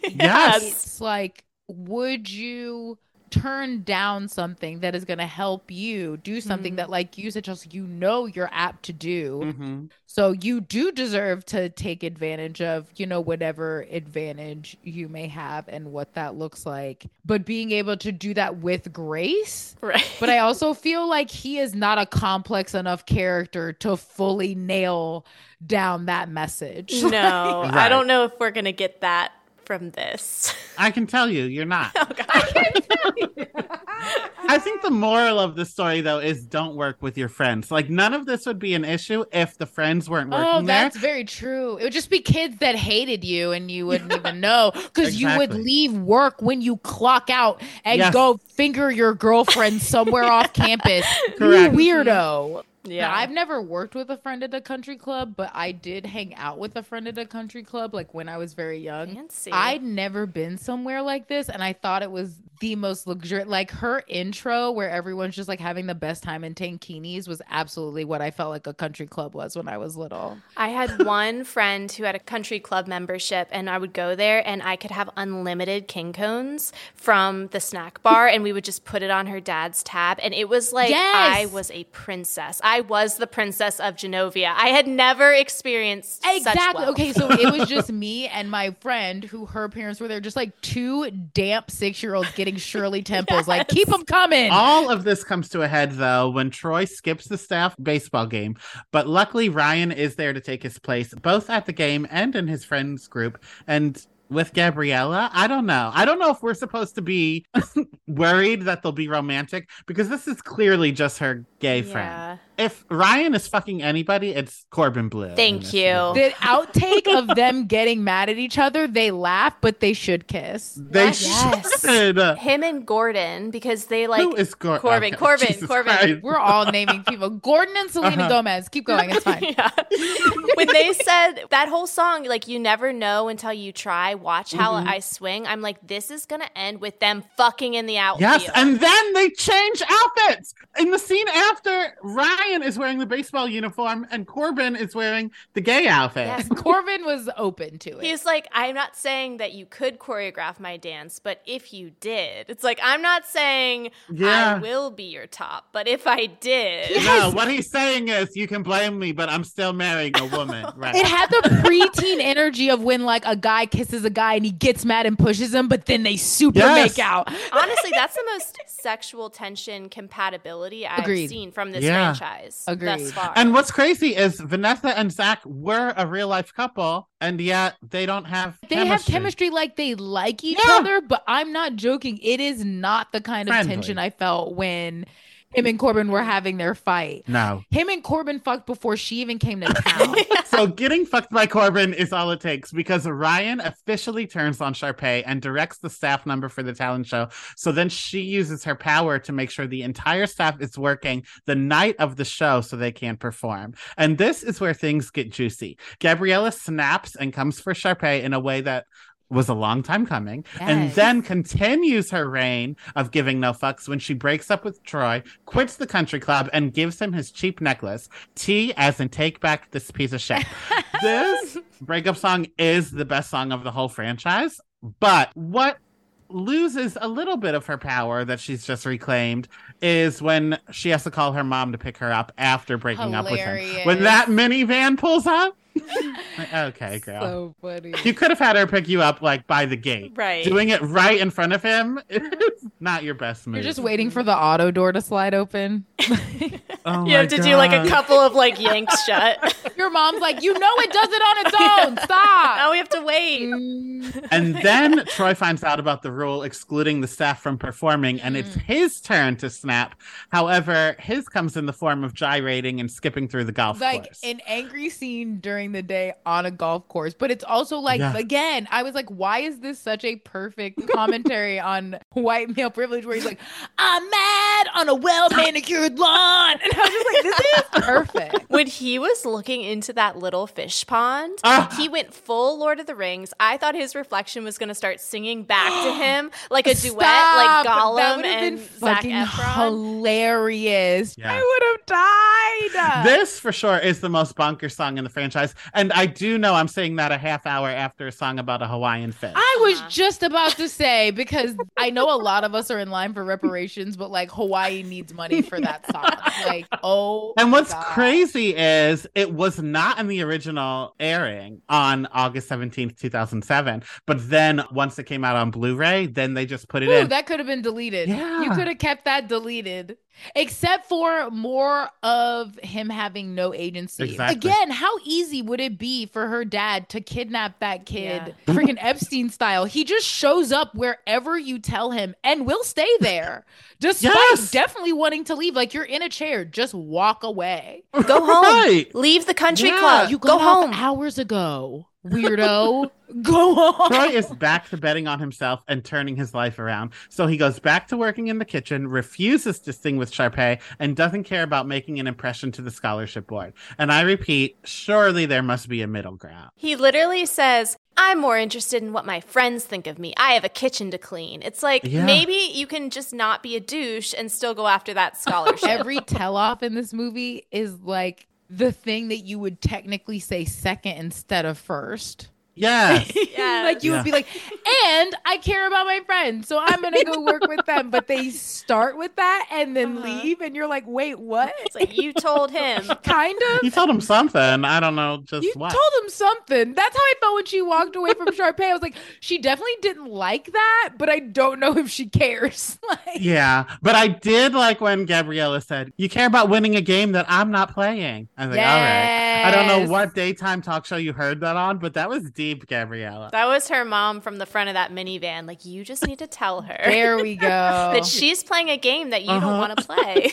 Yes. It's like, would you turn down something that is going to help you do something mm-hmm. that, like you said, Chelsea, you know you're apt to do. Mm-hmm. So you do deserve to take advantage of, you know, whatever advantage you may have and what that looks like. But being able to do that with grace. Right. But I also feel like he is not a complex enough character to fully nail down that message. No, like, I don't know if we're going to get that from this. I can tell you, you're not. Oh, God. I can tell you. I think the moral of the story, though, is don't work with your friends. Like, none of this would be an issue if the friends weren't working there. Oh, that's there. Very true. It would just be kids that hated you and you wouldn't even know because exactly. you would leave work when you clock out and yes. go finger your girlfriend somewhere off campus. Correct. You weirdo. Yeah, now, I've never worked with a friend at a country club, but I did hang out with a friend at a country club like when I was very young. Fancy. I'd never been somewhere like this, and I thought it was the most luxurious, like her intro where everyone's just like having the best time in tankinis was absolutely what I felt like a country club was when I was little. I had one friend who had a country club membership, and I would go there and I could have unlimited King Cones from the snack bar, and we would just put it on her dad's tab, and it was like, yes! I was a princess. I was the princess of Genovia. I had never experienced exactly. such wealth. Okay, so it was just me and my friend who her parents were there, just like two damp six-year-olds getting Shirley Temples. Yes. Like, keep them coming. All of this comes to a head, though, when Troy skips the staff baseball game. But luckily, Ryan is there to take his place, both at the game and in his friends group. And with Gabriella, I don't know. I don't know if we're supposed to be worried that they'll be romantic, because this is clearly just her gay yeah. friend. If Ryan is fucking anybody, it's Corbin Bleu. Thank you. Movie. The outtake of them getting mad at each other, they laugh, but they should kiss. They yes. should. Him and Gordon, because they like... Who is Gordon? Corbin, okay. Corbin, Jesus Corbin. Christ. We're all naming people. Gordon and Selena uh-huh. Gomez. Keep going. It's fine. Yeah. When they said that whole song, like, you never know until you try, watch how mm-hmm. I swing. I'm like, this is going to end with them fucking in the outfield. Yes, and then they change outfits. In the scene after, Ryan is wearing the baseball uniform and Corbin is wearing the gay outfit. Yes, Corbin was open to it. He's like, I'm not saying that you could choreograph my dance, but if you did, it's like, I'm not saying yeah. I will be your top, but if I did. Yes. No, what he's saying is, you can blame me, but I'm still marrying a woman. Right. It had the preteen energy of when like a guy kisses a guy and he gets mad and pushes him, but then they super yes. make out. Honestly, that's the most sexual tension compatibility I've Agreed. Seen from this yeah. franchise Agreed. Thus far. And what's crazy is Vanessa and Zac were a real life couple, and yet they don't have they chemistry. have chemistry like they like each yeah. other, but I'm not joking, it is not the kind Friendly. Of tension I felt when him and Corbin were having their fight. No. Him and Corbin fucked before she even came to town. yeah. So getting fucked by Corbin is all it takes, because Ryan officially turns on Sharpay and directs the staff number for the talent show. So then she uses her power to make sure the entire staff is working the night of the show so they can perform. And this is where things get juicy. Gabriella snaps and comes for Sharpay in a way that was a long time coming, yes. and then continues her reign of giving no fucks when she breaks up with Troy, quits the country club, and gives him his cheap necklace. T as in take back this piece of shit. This breakup song is the best song of the whole franchise, but what loses a little bit of her power that she's just reclaimed is when she has to call her mom to pick her up after breaking Hilarious. Up with him. When that minivan pulls up, okay, girl. So funny. You could have had her pick you up like by the gate. Right. Doing it right in front of him is not your best move. You're just waiting for the auto door to slide open. Oh, you have to God. Do like a couple of like yanks shut. Your mom's like, you know it does it on its own. Yeah. Stop. Now we have to wait. And then Troy finds out about the rule excluding the staff from performing, and mm. it's his turn to snap. However, his comes in the form of gyrating and skipping through the golf like, course. Like an angry scene during the day on a golf course, but it's also like yeah. again, I was like, why is this such a perfect commentary on white male privilege, where he's like, I'm mad on a well manicured lawn, and I was just like, this is perfect. When he was looking into that little fish pond, uh, he went full Lord of the Rings. I thought his reflection was going to start singing back to him like a duet, like Gollum and Zac Efron. Hilarious. Yeah. I would have died. This for sure is the most bonkers song in the franchise. And I do know I'm saying that a half hour after a song about a Hawaiian fish. I was uh-huh. just about to say, because I know a lot of us are in line for reparations, but like Hawaii needs money for that song. Like, oh. And what's God. Crazy is it was not in the original airing on August seventeenth, two thousand seven. But then once it came out on Blu-ray, then they just put it Ooh, in. That could have been deleted. Yeah. You could have kept that deleted. Except for more of him having no agency. Exactly. Again, how easy would it be for her dad to kidnap that kid yeah. freaking Epstein style? He just shows up wherever you tell him and will stay there despite yes. definitely wanting to leave. Like, you're in a chair, just walk away, go home, right. leave the country yeah. club, you go home hours ago. weirdo. Go on. Troy is back to betting on himself and turning his life around. So he goes back to working in the kitchen, refuses to sing with Sharpay, and doesn't care about making an impression to the scholarship board. And I repeat, surely there must be a middle ground. He literally says, I'm more interested in what my friends think of me. I have a kitchen to clean. It's like, yeah. Maybe you can just not be a douche and still go after that scholarship. Every tell-off in this movie is like the thing that you would technically say second instead of first. Yes. Yeah. Like you yeah. would be like, and I care about my friends, so I'm going to go work with them. But they start with that and then uh-huh. leave. And you're like, wait, what? It's like you told him. Kind of. You told him something. I don't know just you what. You told him something. That's how I felt when she walked away from Sharpay. I was like, she definitely didn't like that, but I don't know if she cares. Like, yeah. But I did like when Gabriella said, you care about winning a game that I'm not playing. I was like, yes. All right. I don't know what daytime talk show you heard that on, but that was deep. Gabriella. That was her mom from the front of that minivan. Like, you just need to tell her. There we go. That she's playing a game that you uh-huh. don't want to play.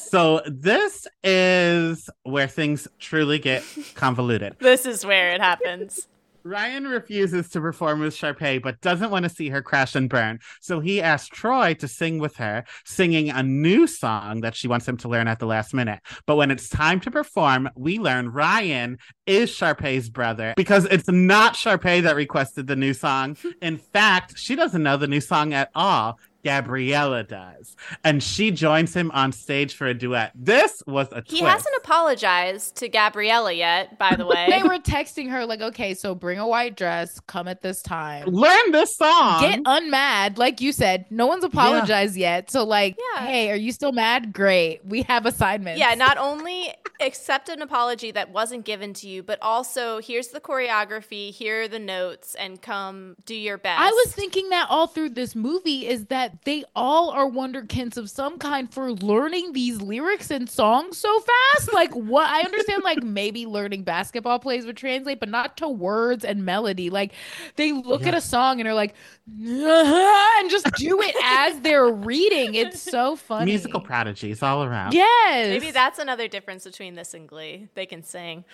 So this is where things truly get convoluted. This is where it happens. Ryan refuses to perform with Sharpay, but doesn't want to see her crash and burn. So he asks Troy to sing with her, singing a new song that she wants him to learn at the last minute. But when it's time to perform, we learn Ryan is Sharpay's brother, because it's not Sharpay that requested the new song. In fact, she doesn't know the new song at all. Gabriella does. And she joins him on stage for a duet. This was a He twist. Hasn't apologized to Gabriella yet, by the way. They were texting her like, okay, so bring a white dress, come at this time. Learn this song. Get unmad. Like you said, no one's apologized yeah. yet. So like, yeah. hey, are you still mad? Great. We have assignments. Yeah, not only accept an apology that wasn't given to you, but also here's the choreography, here are the notes, and come do your best. I was thinking that all through this movie is that they all are wonderkinds of some kind for learning these lyrics and songs so fast. Like, what I understand, like maybe learning basketball plays would translate, but not to words and melody. Like, they look yeah. at a song and are like, uh-huh, and just do it as they're reading. It's so funny. Musical prodigies all around. Yes. Maybe that's another difference between this and Glee. They can sing.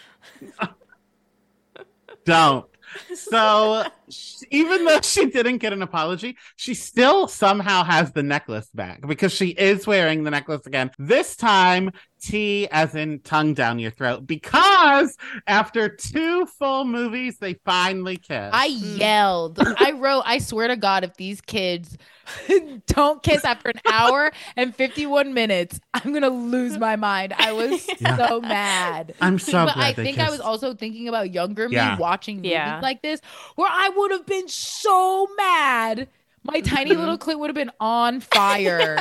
Don't. So she, even though she didn't get an apology, she still somehow has the necklace back because she is wearing the necklace again. This time, T as in tongue down your throat, because after two full movies, they finally kiss. I yelled. I wrote, I swear to God, if these kids don't kiss after an hour and fifty-one minutes, I'm going to lose my mind. I was yeah. so mad. I'm so but glad I they think kissed. I was also thinking about younger me yeah. watching movies yeah. like this, where I would have been so mad. My tiny little clit would have been on fire.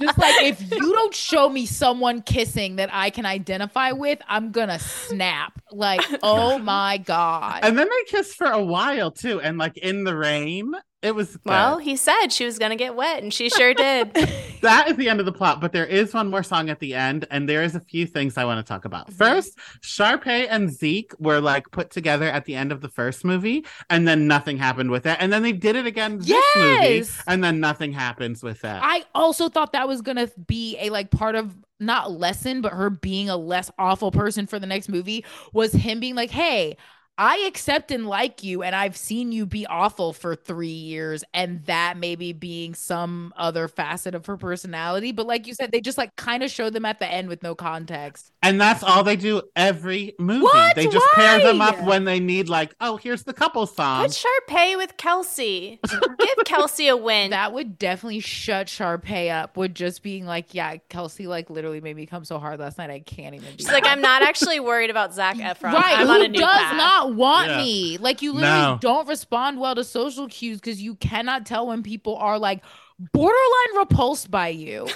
Just like, if you don't show me someone kissing that I can identify with, I'm going to snap. Like, oh my God. And then they kissed for a while too. And like in the rain, it was. Well, good. He said she was going to get wet and she sure did. That is the end of the plot. But there is one more song at the end. And there is a few things I want to talk about. First, Sharpay and Zeke were like put together at the end of the first movie. And then nothing happened with that. And then they did it again. Yes! This movie, and then nothing happens with that. I also thought that was going to be a like part of not lesson, but her being a less awful person for the next movie was him being like, hey, I accept and like you, and I've seen you be awful for three years, and that maybe being some other facet of her personality. But like you said, they just like kind of showed them at the end with no context. And that's all they do every movie. What? They just Why? pair them up when they need like, oh, here's the couple song. Put Sharpay with Kelsey. Give Kelsey a win. That would definitely shut Sharpay up with just being like, yeah, Kelsey like literally made me come so hard last night I can't even do She's that. like, I'm not actually worried about Zac Efron. Right. I'm Who on a new does path. Not want yeah. me like you literally no. don't respond well to social cues because you cannot tell when people are like borderline repulsed by you.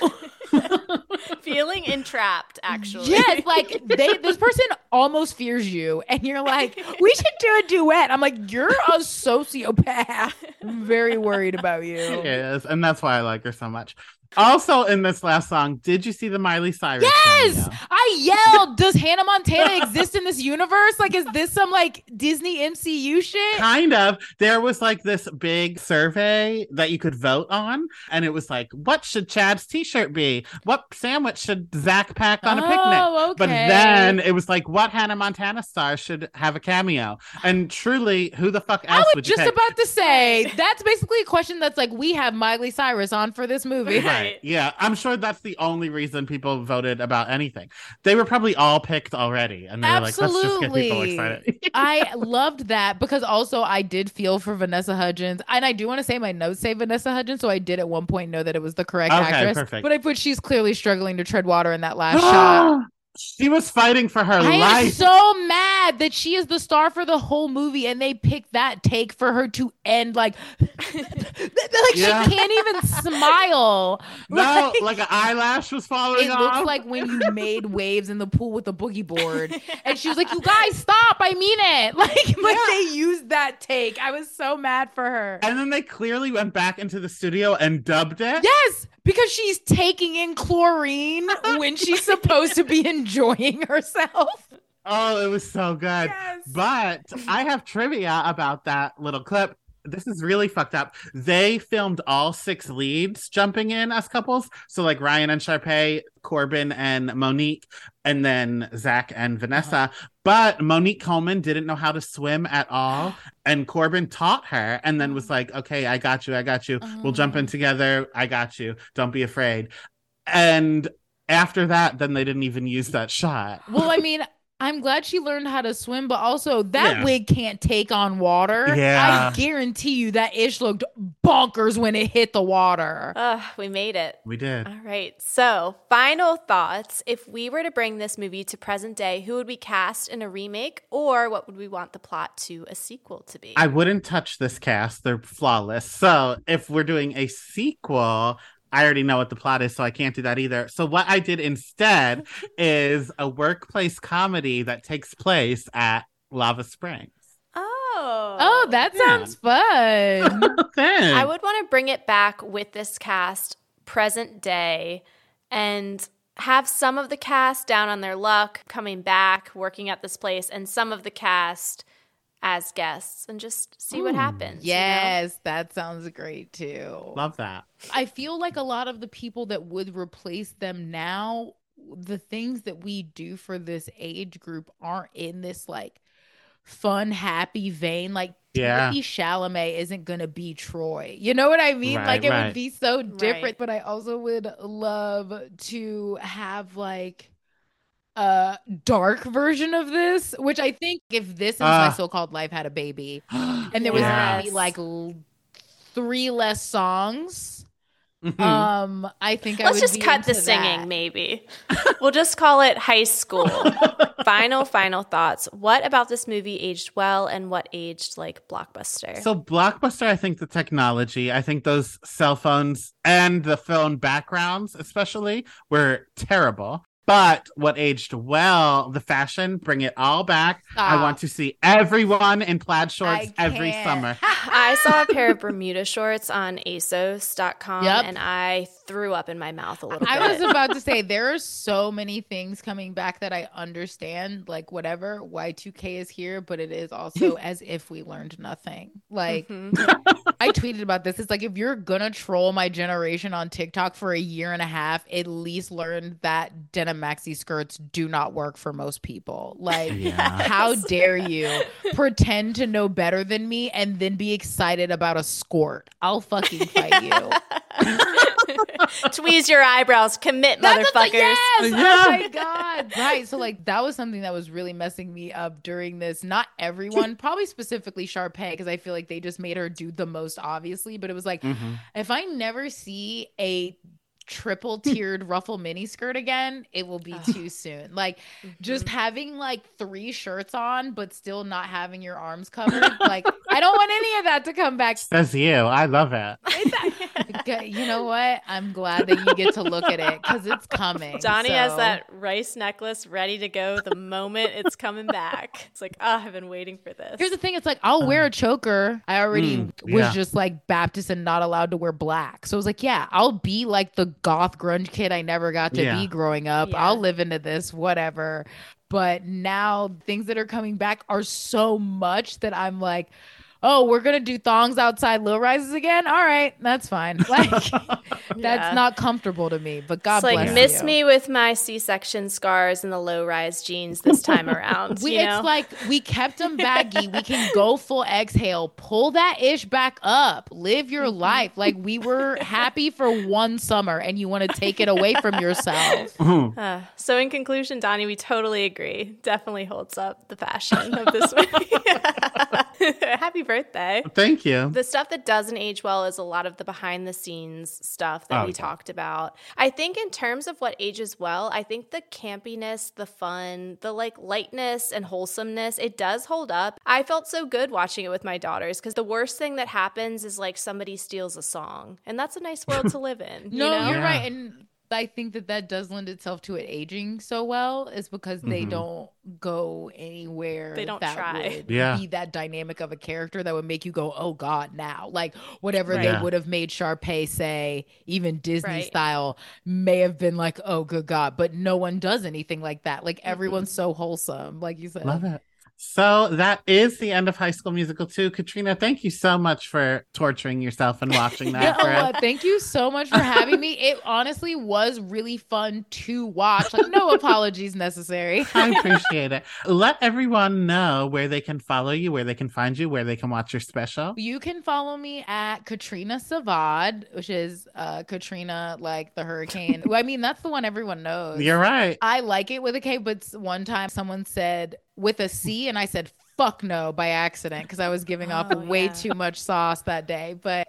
Feeling entrapped, actually. Yes, like they this person almost fears you and you're like, we should do a duet. I'm like, you're a sociopath. I'm very worried about you. Yes, and that's why I like her so much. Also in this last song, did you see the Miley Cyrus? Yes! Song, yeah? I yelled, does Hannah Montana exist in this universe? Like, is this some like Disney M C U shit? Kind of. There was like this big survey that you could vote on. And it was like, what should Chad's t-shirt be? What sandwich should Zach pack on oh, a picnic? Okay. But then it was like, what Hannah Montana star should have a cameo? And truly, who the fuck else I was would you just pick? About to say, that's basically a question that's like, we have Miley Cyrus on for this movie. Right. Right. Yeah, I'm sure that's the only reason people voted about anything. They were probably all picked already, and they absolutely were like, let's just get people excited. I loved that, because also I did feel for Vanessa Hudgens, and I do want to say my notes say Vanessa Hudgens, so I did at one point know that it was the correct okay, actress. Perfect. But I put she's clearly struggling to tread water in that last shot. She was fighting for her I life. I am so mad that she is the star for the whole movie, and they picked that take for her to end like, like yeah. she can't even smile. No, like, like an eyelash was falling it off. It looks like when you made waves in the pool with a boogie board, and she was like, "You guys, stop! I mean it!" Like, yeah. like they used that take. I was so mad for her. And then they clearly went back into the studio and dubbed it. Yes. Because she's taking in chlorine when she's supposed to be enjoying herself. Oh, it was so good. Yes. But I have trivia about that little clip. This is really fucked up. They filmed all six leads jumping in as couples. So like Ryan and Sharpay, Corbin and Monique, and then Zach and Vanessa. Uh-huh. But Monique Coleman didn't know how to swim at all. And Corbin taught her and then was like, okay, I got you. I got you. Uh-huh. We'll jump in together. I got you. Don't be afraid. And after that, then they didn't even use that shot. Well, I mean, I'm glad she learned how to swim, but also that yeah. wig can't take on water. Yeah. I guarantee you that ish looked bonkers when it hit the water. Ugh, we made it. We did. All right. So, final thoughts. If we were to bring this movie to present day, who would we cast in a remake, or what would we want the plot to a sequel to be? I wouldn't touch this cast. They're flawless. So, if we're doing a sequel, I already know what the plot is, so I can't do that either. So what I did instead is a workplace comedy that takes place at Lava Springs. Oh. Oh, that yeah. sounds fun. Thanks. I would want to bring it back with this cast present day and have some of the cast down on their luck, coming back, working at this place, and some of the cast as guests, and just see Ooh, what happens. Yes, you know? That sounds great too. Love that. I feel like a lot of the people that would replace them now, the things that we do for this age group aren't in this like fun, happy vein. Like yeah. Timothée Chalamet isn't going to be Troy. You know what I mean? Right, like it right. would be so different. Right. But I also would love to have like a dark version of this, which I think if this is uh, my so-called life had a baby and there was yes. maybe like l- three less songs, mm-hmm. um, I think Let's I would just be cut the singing, that. Maybe. We'll just call it high school. Final, final thoughts. What about this movie aged well and what aged like Blockbuster? So Blockbuster, I think the technology, I think those cell phones and the phone backgrounds especially were terrible. But what aged well, the fashion, bring it all back. Oh. I want to see everyone in plaid shorts every summer. I saw a pair of Bermuda shorts on A S O S dot com, yep. and I threw up in my mouth a little bit. I was about to say, there are so many things coming back that I understand, like whatever, Y two K is here, but it is also as if we learned nothing. Like, mm-hmm. I tweeted about this. It's like, if you're going to troll my generation on TikTok for a year and a half, at least learn that denim maxi skirts do not work for most people. Like, yes. how dare you pretend to know better than me and then be excited about a skirt? I'll fucking fight you. Tweeze your eyebrows, commit, That's motherfuckers. A, yes! Yeah. Oh my God. Right. So, like, that was something that was really messing me up during this. Not everyone, probably specifically Sharpay, because I feel like they just made her do the most, obviously. But it was like, mm-hmm. if I never see a triple tiered ruffle mini skirt again, it will be oh. too soon. Like mm-hmm. just having like three shirts on but still not having your arms covered, like I don't want any of that to come back. That's you. I love it. It's you know what? I'm glad that you get to look at it because it's coming. Donnie so. has that rice necklace ready to go the moment it's coming back. It's like, oh, I've been waiting for this. Here's the thing. It's like, I'll um, wear a choker. I already mm, was yeah. just like Baptist and not allowed to wear black. So I was like, yeah, I'll be like the goth grunge kid I never got to yeah. be growing up. Yeah. I'll live into this, whatever. But now things that are coming back are so much that I'm like, oh, we're going to do thongs outside low rises again? All right, that's fine. Like, yeah. That's not comfortable to me, but God bless you. It's like, miss you. me with my C-section scars and the low rise jeans this time around. We, you know? It's like, we kept them baggy. We can go full exhale, pull that ish back up, live your life. Like, we were happy for one summer and you want to take it away from yourself. Mm-hmm. Uh, so in conclusion, Donnie, we totally agree. Definitely holds up the fashion of this movie. Happy birthday. Thank you. The stuff that doesn't age well is a lot of the behind the scenes stuff that oh, we okay. talked about. I think in terms of what ages well, I think the campiness, the fun, the like lightness and wholesomeness, it does hold up. I felt so good watching it with my daughters because the worst thing that happens is like somebody steals a song, and that's a nice world to live in. You no, know? You're yeah. right. And I think that that does lend itself to it aging so well is because mm-hmm. they don't go anywhere. They don't that try. Would yeah. be that dynamic of a character that would make you go, oh God, now. Like whatever right. they would have made Sharpay say, even Disney right. style, may have been like, oh good God. But no one does anything like that. Like mm-hmm. everyone's so wholesome. Like you said. Love it. So that is the end of High School Musical two. Katrina, thank you so much for torturing yourself and watching that. yeah, for us. Uh, thank you so much for having me. It honestly was really fun to watch. Like, no apologies necessary. I appreciate it. Let everyone know where they can follow you, where they can find you, where they can watch your special. You can follow me at Katrina Savad, which is uh, Katrina like the hurricane. I mean, that's the one everyone knows. You're right. I like it with a K, but one time someone said, with a C, and I said, fuck no, by accident, because I was giving off oh, way yeah. too much sauce that day. But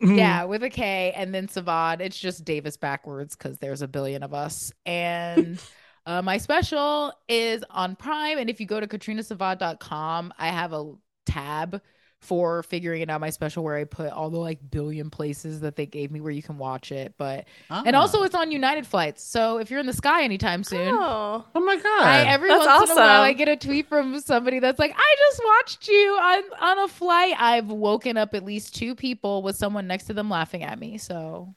yeah, with a K, and then Savad, it's just Davis backwards, because there's a billion of us. And uh, my special is on Prime, and if you go to katrina savad dot com, I have a tab for Figuring It Out, my special, where I put all the like billion places that they gave me where you can watch it. But oh. and also it's on United flights, so if you're in the sky anytime soon, oh, oh my god, I, every that's once awesome. in a while I get a tweet from somebody that's like, I just watched you on on a flight. I've woken up at least two people with someone next to them laughing at me. So.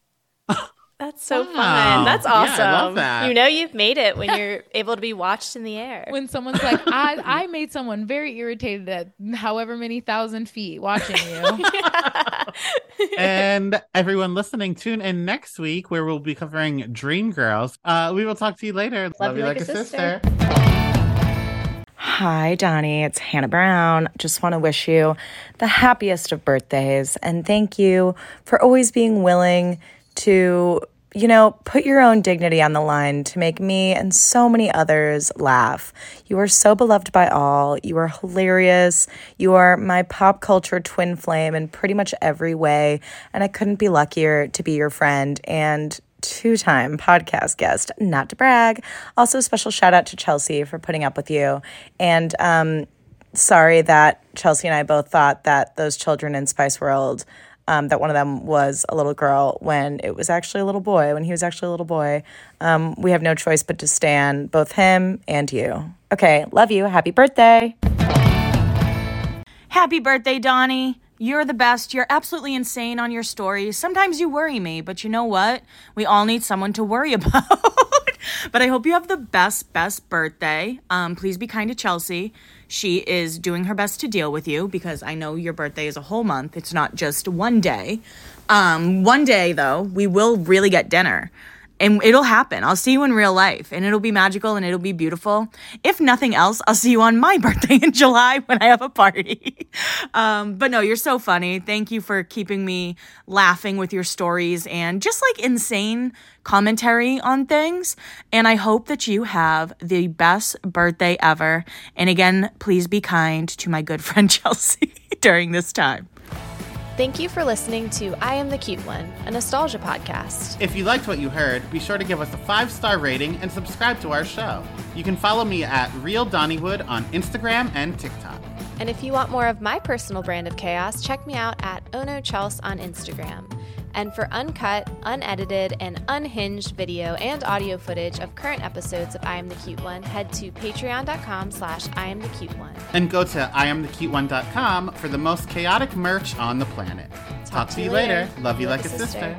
That's so wow. fun. That's awesome. Yeah, I love that. You know you've made it when you're able to be watched in the air. When someone's like, I, I made someone very irritated at however many thousand feet watching you. And everyone listening, tune in next week where we'll be covering Dreamgirls. Uh, we will talk to you later. Love, love you like, like a sister. sister. Hi, Donnie. It's Hannah Brown. Just want to wish you the happiest of birthdays. And thank you for always being willing to, you know, put your own dignity on the line to make me and so many others laugh. You are so beloved by all. You are hilarious. You are my pop culture twin flame in pretty much every way. And I couldn't be luckier to be your friend and two-time podcast guest, not to brag. Also, special shout out to Chelsea for putting up with you. And um, sorry that Chelsea and I both thought that those children in Spice World Um, that one of them was a little girl when it was actually a little boy, when he was actually a little boy. Um, we have no choice but to stan both him and you. Okay, love you. Happy birthday. Happy birthday, Donnie. You're the best. You're absolutely insane on your stories. Sometimes you worry me, but you know what? We all need someone to worry about. But I hope you have the best, best birthday. Um, please be kind to Chelsea. She is doing her best to deal with you because I know your birthday is a whole month. It's not just one day. Um, one day, though, we will really get dinner. And it'll happen. I'll see you in real life. And it'll be magical and it'll be beautiful. If nothing else, I'll see you on my birthday in July when I have a party. um, but no, you're so funny. Thank you for keeping me laughing with your stories and just like insane commentary on things. And I hope that you have the best birthday ever. And again, please be kind to my good friend Chelsea during this time. Thank you for listening to I Am The Cute One, a nostalgia podcast. If you liked what you heard, be sure to give us a five-star rating and subscribe to our show. You can follow me at Real Donnywood on Instagram and TikTok. And if you want more of my personal brand of chaos, check me out at Ono Chels on Instagram. and for uncut, unedited, and unhinged video and audio footage of current episodes of I Am The Cute One, head to patreon.com slash I Am The Cute One. And go to I am the cute one dot com for the most chaotic merch on the planet. Talk, Talk to you later. later. Love you like, like a sister. sister.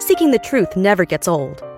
Seeking the truth never gets old.